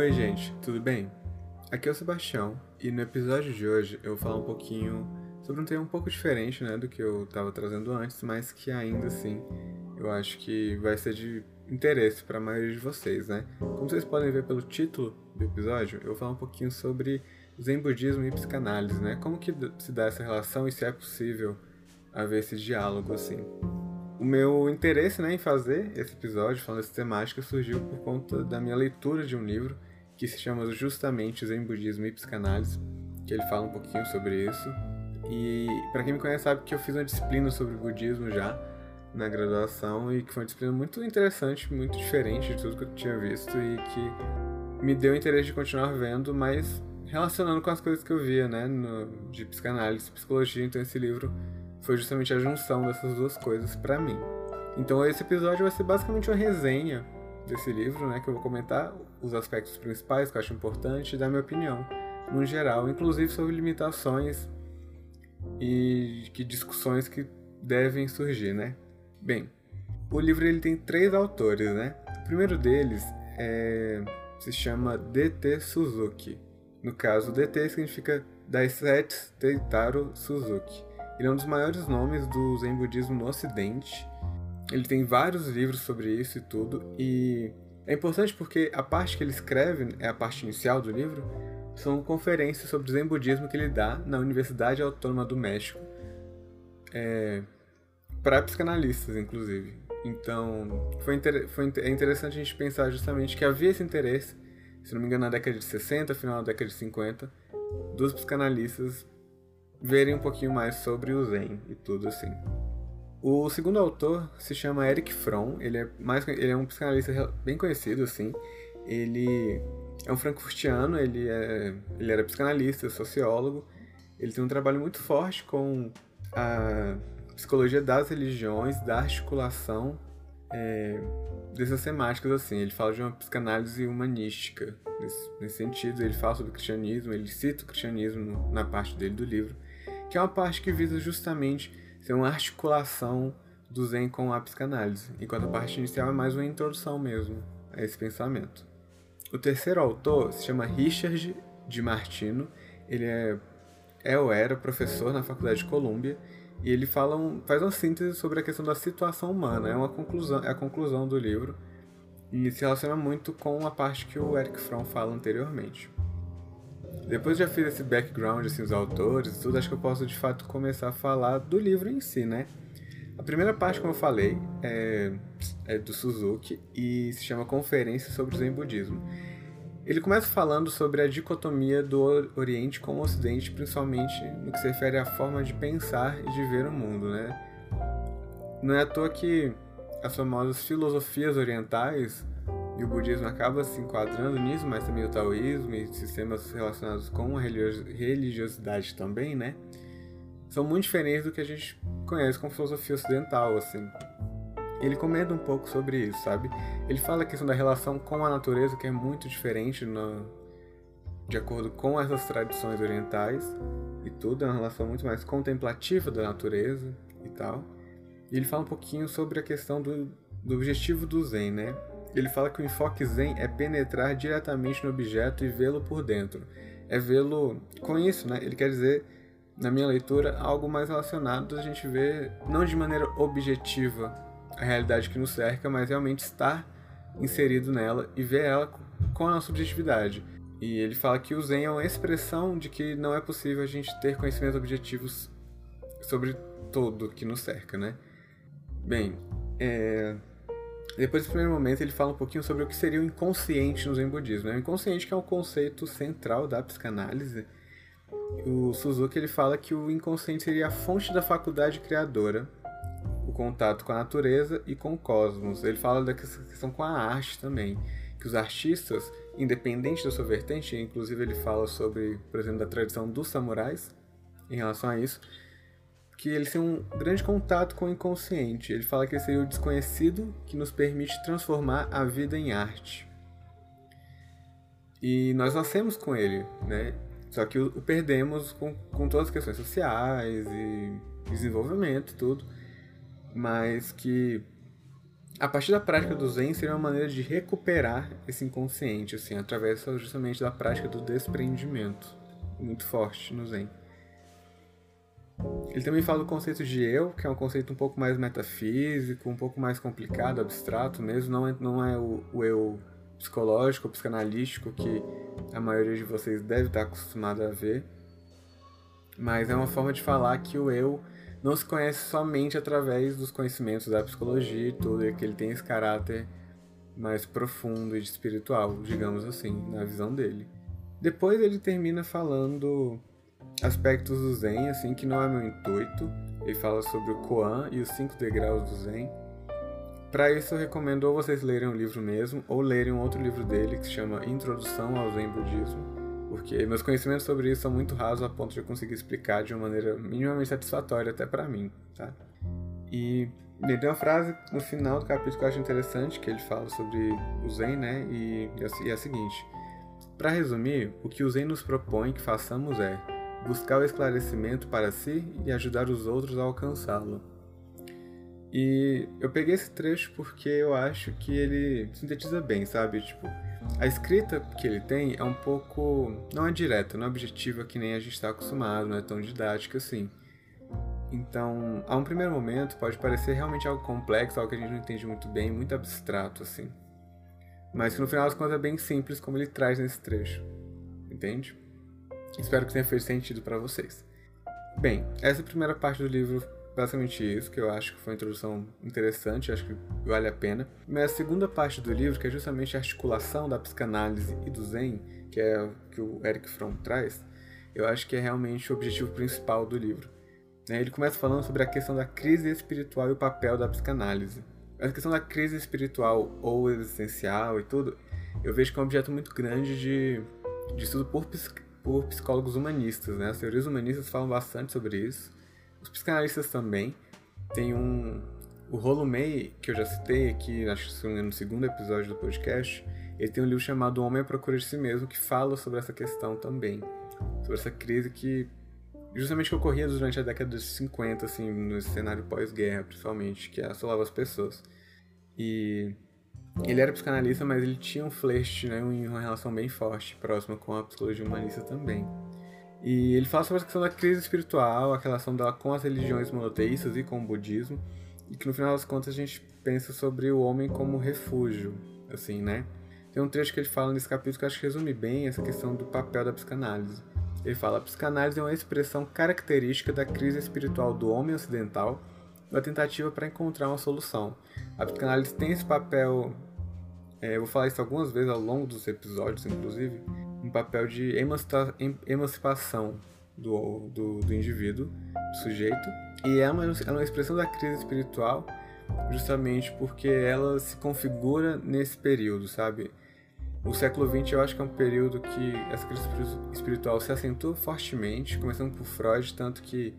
Oi gente, tudo bem? Aqui é o Sebastião e no episódio de hoje eu vou falar um pouquinho sobre um tema um pouco diferente, né, do que eu estava trazendo antes, mas que ainda assim eu acho que vai ser de interesse para a maioria de vocês, né? Como vocês podem ver pelo título do episódio, eu vou falar um pouquinho sobre Zen Budismo e psicanálise, né? Como que se dá essa relação e se é possível haver esse diálogo assim. O meu interesse, né, em fazer esse episódio falando dessa temática surgiu por conta da minha leitura de um livro que se chama justamente Zen Budismo e Psicanálise, que ele fala um pouquinho sobre isso. E para quem me conhece sabe que eu fiz uma disciplina sobre budismo já na graduação e que foi uma disciplina muito interessante, muito diferente de tudo que eu tinha visto e que me deu interesse de continuar vendo, mas relacionando com as coisas que eu via, né, de psicanálise e psicologia. Então esse livro foi justamente a junção dessas duas coisas para mim. Então esse episódio vai ser basicamente uma resenha desse livro, né, que eu vou comentar os aspectos principais que eu acho importante e dar minha opinião no geral, inclusive sobre limitações e que discussões que devem surgir, né? Bem, o livro ele tem três autores, né? O primeiro deles se chama D.T. Suzuki. No caso, D.T. significa Daisetsu Teitaro Suzuki. Ele é um dos maiores nomes do Zen Budismo no Ocidente. Ele tem vários livros sobre isso e tudo. E é importante porque a parte que ele escreve, é a parte inicial do livro, são conferências sobre Zen Budismo que ele dá na Universidade Autônoma do México. Para psicanalistas, inclusive. Então, é interessante a gente pensar justamente que havia esse interesse, se não me engano, na década de 60, final da década de 50, dos psicanalistas verem um pouquinho mais sobre o Zen e tudo assim. O segundo autor se chama Erich Fromm. Ele é um psicanalista bem conhecido, assim. Ele é um frankfurtiano, ele era psicanalista, sociólogo. Ele tem um trabalho muito forte com a psicologia das religiões, da articulação dessas temáticas, assim. Ele fala de uma psicanálise humanística, nesse sentido. Ele fala sobre o cristianismo, ele cita o cristianismo na parte dele do livro, que é uma parte que visa justamente ser uma articulação do Zen com a psicanálise, enquanto a parte inicial é mais uma introdução mesmo a esse pensamento. O terceiro autor se chama Richard de Martino. Ele era professor na Faculdade de Columbia, e ele faz uma síntese sobre a questão da situação humana. É a conclusão do livro, e se relaciona muito com a parte que o Erich Fromm fala anteriormente. Depois que já fiz esse background, assim, dos autores e tudo, acho que eu posso de fato começar a falar do livro em si, né? A primeira parte, como eu falei, é do Suzuki e se chama Conferência sobre o Zen Budismo. Ele começa falando sobre a dicotomia do Oriente com o Ocidente, principalmente no que se refere à forma de pensar e de ver o mundo, né? Não é à toa que as famosas filosofias orientais, e o budismo acaba se enquadrando nisso, mas também o taoísmo e sistemas relacionados com a religiosidade também, né? São muito diferentes do que a gente conhece como filosofia ocidental, assim. Ele comenta um pouco sobre isso, sabe? Ele fala a questão da relação com a natureza, que é muito diferente de acordo com essas tradições orientais e tudo. É uma relação muito mais contemplativa da natureza e tal. E ele fala um pouquinho sobre a questão do objetivo do Zen, né? Ele fala que o enfoque Zen é penetrar diretamente no objeto e vê-lo por dentro. É vê-lo com isso, né? Ele quer dizer, na minha leitura, algo mais relacionado a gente ver, não de maneira objetiva, a realidade que nos cerca, mas realmente estar inserido nela e ver ela com a nossa objetividade. E ele fala que o Zen é uma expressão de que não é possível a gente ter conhecimentos objetivos sobre tudo que nos cerca, né? Bem, depois desse primeiro momento ele fala um pouquinho sobre o que seria o inconsciente no Zen Budismo. O inconsciente, que é um conceito central da psicanálise, o Suzuki ele fala que o inconsciente seria a fonte da faculdade criadora, o contato com a natureza e com o cosmos. Ele fala da questão com a arte também, que os artistas, independente da sua vertente, inclusive ele fala sobre, por exemplo, da tradição dos samurais em relação a isso, que eles têm um grande contato com o inconsciente. Ele fala que esse seria o desconhecido que nos permite transformar a vida em arte. E nós nascemos com ele, né? Só que o perdemos com todas as questões sociais e desenvolvimento e tudo, mas que a partir da prática do Zen seria uma maneira de recuperar esse inconsciente, assim, através justamente da prática do desprendimento, muito forte no Zen. Ele também fala do conceito de eu, que é um conceito um pouco mais metafísico, um pouco mais complicado, abstrato mesmo, não é o eu psicológico, o psicanalístico que a maioria de vocês deve estar acostumada a ver, mas é uma forma de falar que o eu não se conhece somente através dos conhecimentos da psicologia e tudo, e que ele tem esse caráter mais profundo e espiritual, digamos assim, na visão dele. Depois ele termina falando aspectos do Zen, assim, que não é meu intuito. Ele fala sobre o Koan e os 5 degraus do Zen. Para isso eu recomendo ou vocês lerem o livro mesmo, ou lerem um outro livro dele que se chama Introdução ao Zen Budismo, porque meus conhecimentos sobre isso são muito rasos a ponto de eu conseguir explicar de uma maneira minimamente satisfatória até pra mim, tá? E ele tem uma frase no final do capítulo que eu acho interessante, que ele fala sobre o Zen, né? E é a seguinte: pra resumir, o que o Zen nos propõe que façamos é buscar o esclarecimento para si e ajudar os outros a alcançá-lo. E eu peguei esse trecho porque eu acho que ele sintetiza bem, sabe? Tipo, a escrita que ele tem é um pouco... não é direta, não é objetiva que nem a gente está acostumado, não é tão didática assim. Então, a um primeiro momento, pode parecer realmente algo complexo, algo que a gente não entende muito bem, muito abstrato, assim. Mas que no final das contas é bem simples, como ele traz nesse trecho. Entende? Espero que tenha feito sentido para vocês. Bem, essa primeira parte do livro... basicamente isso, que eu acho que foi uma introdução interessante, acho que vale a pena. Mas a segunda parte do livro, que é justamente a articulação da psicanálise e do Zen, que é o que o Erich Fromm traz, eu acho que é realmente o objetivo principal do livro. Ele começa falando sobre a questão da crise espiritual e o papel da psicanálise. A questão da crise espiritual ou existencial e tudo, eu vejo que é um objeto muito grande de estudo por psicólogos humanistas, né? As teorias humanistas falam bastante sobre isso. Os psicanalistas também. Tem o Rollo May, que eu já citei aqui, acho que no segundo episódio do podcast, ele tem um livro chamado O Homem à Procura de Si Mesmo, que fala sobre essa questão também, sobre essa crise que justamente que ocorria durante a década de 50, assim, no cenário pós-guerra, principalmente, que assolava as pessoas. E ele era psicanalista, mas ele tinha um flerte, né, uma relação bem forte, próxima com a psicologia humanista também. E ele fala sobre a questão da crise espiritual, a relação dela com as religiões monoteístas e com o budismo, e que no final das contas a gente pensa sobre o homem como refúgio, assim, né? Tem um trecho que ele fala nesse capítulo que eu acho que resume bem essa questão do papel da psicanálise. Ele fala: a psicanálise é uma expressão característica da crise espiritual do homem ocidental, da tentativa para encontrar uma solução. A psicanálise tem esse papel, eu vou falar isso algumas vezes ao longo dos episódios, inclusive, um papel de emancipação do indivíduo, do sujeito, e é uma expressão da crise espiritual justamente porque ela se configura nesse período, sabe? O século XX eu acho que é um período que essa crise espiritual se acentua fortemente, começando por Freud, tanto que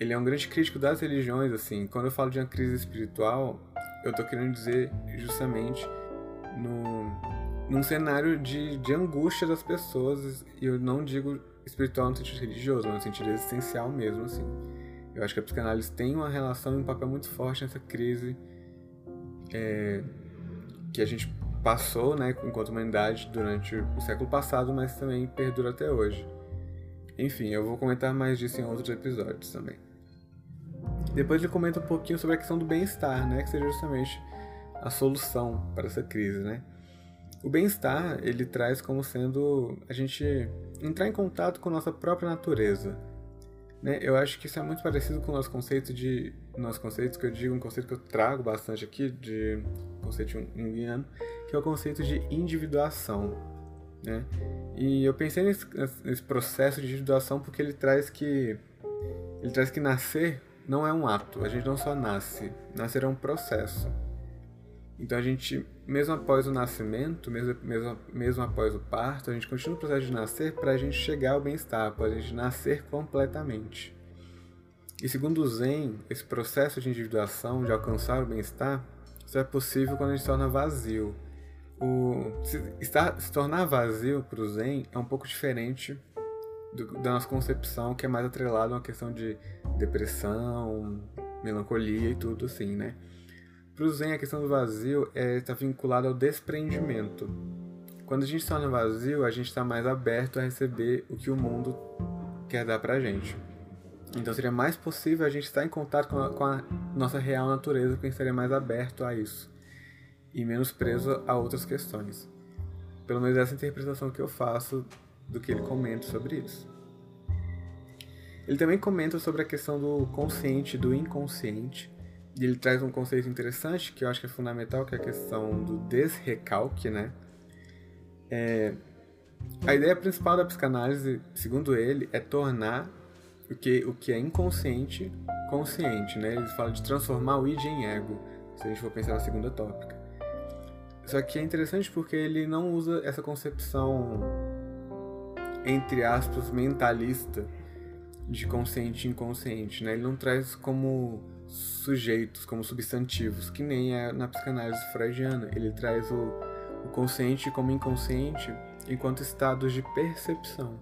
ele é um grande crítico das religiões, assim. Quando eu falo de uma crise espiritual, eu tô querendo dizer justamente num cenário de angústia das pessoas, e eu não digo espiritual no sentido religioso, mas no sentido existencial mesmo, assim. Eu acho que a psicanálise tem uma relação e um papel muito forte nessa crise que a gente passou, né, enquanto humanidade durante o século passado, mas também perdura até hoje. Enfim, eu vou comentar mais disso em outros episódios também. Depois ele comenta um pouquinho sobre a questão do bem-estar, né, que seja justamente a solução para essa crise, né? O bem-estar, ele traz como sendo a gente entrar em contato com a nossa própria natureza, né? Eu acho que isso é muito parecido com o nosso conceito um conceito que eu trago bastante aqui, de conceito junguiano, que é o conceito de individuação, né? E eu pensei nesse processo de individuação porque ele traz que nascer não é um ato, a gente não só nasce, nascer é um processo. Então a gente, mesmo após o nascimento, mesmo após o parto, a gente continua o processo de nascer para a gente chegar ao bem-estar, para a gente nascer completamente. E segundo o Zen, esse processo de individuação, de alcançar o bem-estar, só é possível quando a gente se torna vazio. Se tornar vazio para o Zen é um pouco diferente da nossa concepção, que é mais atrelada a uma questão de depressão, melancolia e tudo assim, né? Para o Zen, a questão do vazio está vinculada ao desprendimento. Quando a gente se torna vazio, a gente está mais aberto a receber o que o mundo quer dar para a gente. Então seria mais possível a gente estar em contato com a nossa real natureza, porque a gente seria mais aberto a isso e menos preso a outras questões. Pelo menos essa é a interpretação que eu faço do que ele comenta sobre isso. Ele também comenta sobre a questão do consciente e do inconsciente. E ele traz um conceito interessante, que eu acho que é fundamental, que é a questão do desrecalque, né? A ideia principal da psicanálise, segundo ele, é tornar o que é inconsciente consciente, né? Ele fala de transformar o id em ego, se a gente for pensar na segunda tópica. Só que é interessante porque ele não usa essa concepção, entre aspas, mentalista de consciente e inconsciente, né? Ele não traz como sujeitos, como substantivos, que nem é na psicanálise freudiana. Ele traz o consciente como inconsciente enquanto estados de percepção.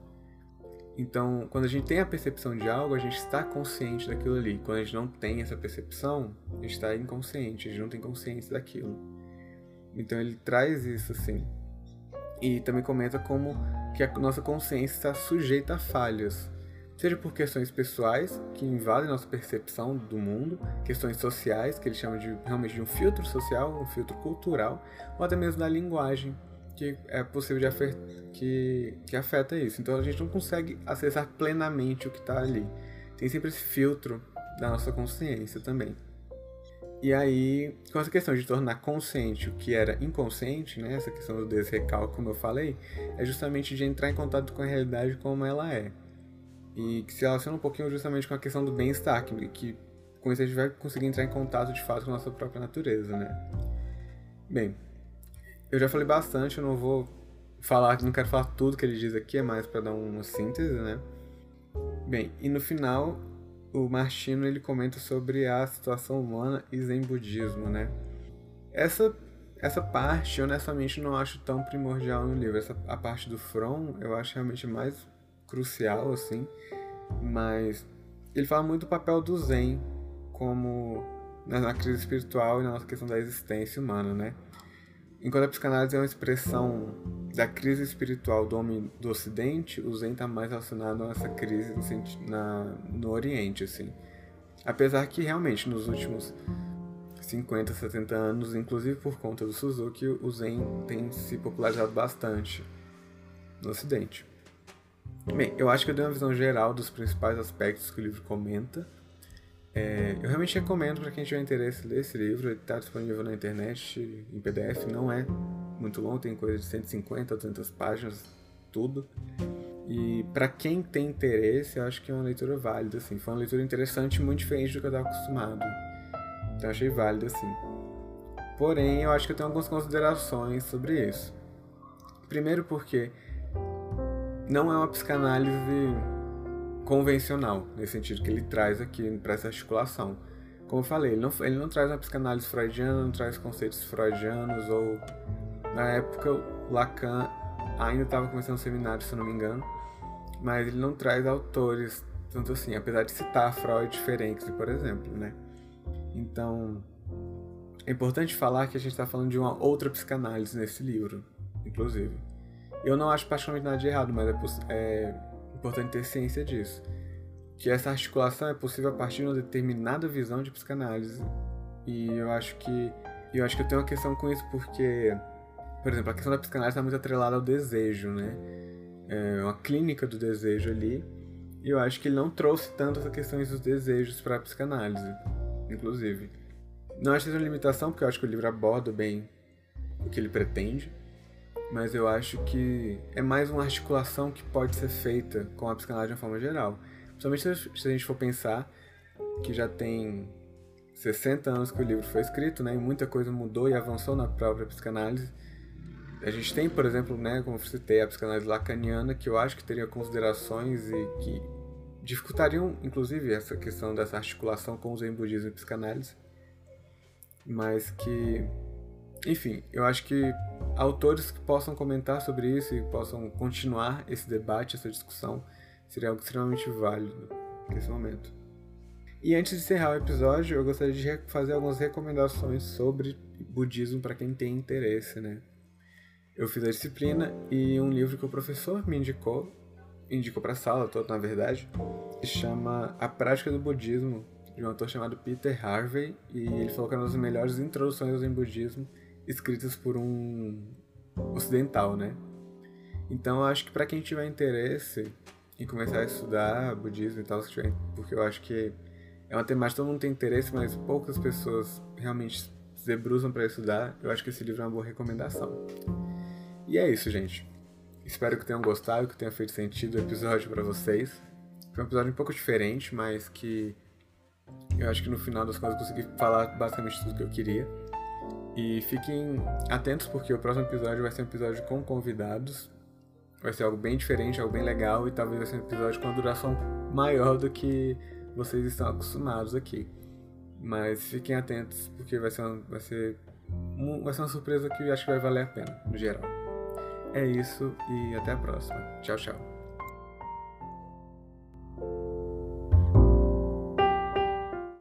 Então, quando a gente tem a percepção de algo, a gente está consciente daquilo ali. Quando a gente não tem essa percepção, a gente está inconsciente, a gente não tem consciência daquilo. Então ele traz isso assim. E também comenta como que a nossa consciência está sujeita a falhas, seja por questões pessoais, que invadem nossa percepção do mundo, questões sociais, que ele chama de, realmente, de um filtro social, um filtro cultural, ou até mesmo da linguagem, que é possível de que afeta isso. Então a gente não consegue acessar plenamente o que está ali. Tem sempre esse filtro da nossa consciência também. E aí, com essa questão de tornar consciente o que era inconsciente, né, essa questão do desrecalque, como eu falei, é justamente de entrar em contato com a realidade como ela é. E que se relaciona um pouquinho justamente com a questão do bem-estar, que com isso a gente vai conseguir entrar em contato de fato com a nossa própria natureza, né? Bem, eu já falei bastante, eu não quero falar tudo que ele diz aqui, é mais para dar uma síntese, né? Bem, e no final, o Martino, ele comenta sobre a situação humana e Zen budismo, né? Essa parte, eu honestamente não acho tão primordial no livro. A parte do Fromm, eu acho realmente mais crucial, assim, mas ele fala muito do papel do Zen como na crise espiritual e na nossa questão da existência humana, né? Enquanto a psicanálise é uma expressão da crise espiritual do homem do Ocidente, o Zen está mais relacionado a essa crise no Oriente, assim. Apesar que, realmente, nos últimos 50, 70 anos, inclusive por conta do Suzuki, o Zen tem se popularizado bastante no Ocidente. Bem, eu acho que eu dei uma visão geral dos principais aspectos que o livro comenta. Eu realmente recomendo para quem tiver interesse ler esse livro. Ele está disponível na internet, em PDF, não é muito longo, tem coisa de 150 a 200 páginas, tudo. E para quem tem interesse, eu acho que é uma leitura válida, assim. Foi uma leitura interessante, muito diferente do que eu estava acostumado. Então eu achei válida, assim. Porém, eu acho que eu tenho algumas considerações sobre isso. Primeiro porque não é uma psicanálise convencional, nesse sentido que ele traz aqui para essa articulação. Como eu falei, ele não traz uma psicanálise freudiana, não traz conceitos freudianos, ou na época Lacan ainda estava começando o seminário, se eu não me engano, mas ele não traz autores, tanto assim, apesar de citar Freud e Ferenczi, por exemplo, né? Então, é importante falar que a gente está falando de uma outra psicanálise nesse livro, inclusive. Eu não acho particularmente nada de errado, mas é importante ter ciência disso. Que essa articulação é possível a partir de uma determinada visão de psicanálise. E eu acho que eu tenho uma questão com isso porque, por exemplo, a questão da psicanálise está muito atrelada ao desejo, né? É uma clínica do desejo ali. E eu acho que ele não trouxe tanto essa questão dos desejos para a psicanálise, inclusive. Não acho que seja uma limitação, porque eu acho que o livro aborda bem o que ele pretende. Mas eu acho que é mais uma articulação que pode ser feita com a psicanálise de uma forma geral. Principalmente se a gente for pensar que já tem 60 anos que o livro foi escrito, né, e muita coisa mudou e avançou na própria psicanálise. A gente tem, por exemplo, né, como eu citei, a psicanálise lacaniana, que eu acho que teria considerações e que dificultariam, inclusive, essa questão dessa articulação com o Zen budismo e psicanálise. Mas que, enfim, eu acho que autores que possam comentar sobre isso e possam continuar esse debate, essa discussão, seria algo extremamente válido nesse momento. E antes de encerrar o episódio, eu gostaria de fazer algumas recomendações sobre budismo para quem tem interesse, né? Eu fiz a disciplina e um livro que o professor me indicou para a sala toda, na verdade, se chama A Prática do Budismo, de um autor chamado Peter Harvey, e ele falou que é uma das melhores introduções em budismo escritas por um ocidental, né? Então eu acho que para quem tiver interesse em começar a estudar budismo e tal, porque eu acho que é uma temática que todo mundo tem interesse, mas poucas pessoas realmente se debruçam para estudar, eu acho que esse livro é uma boa recomendação. E é isso, gente. Espero que tenham gostado, que tenha feito sentido o episódio para vocês. Foi um episódio um pouco diferente, mas que eu acho que no final das contas consegui falar basicamente tudo que eu queria. E fiquem atentos, porque o próximo episódio vai ser um episódio com convidados. Vai ser algo bem diferente, algo bem legal, e talvez vai ser um episódio com uma duração maior do que vocês estão acostumados aqui. Mas fiquem atentos, porque vai ser uma surpresa que eu acho que vai valer a pena, no geral. É isso, e até a próxima. Tchau, tchau.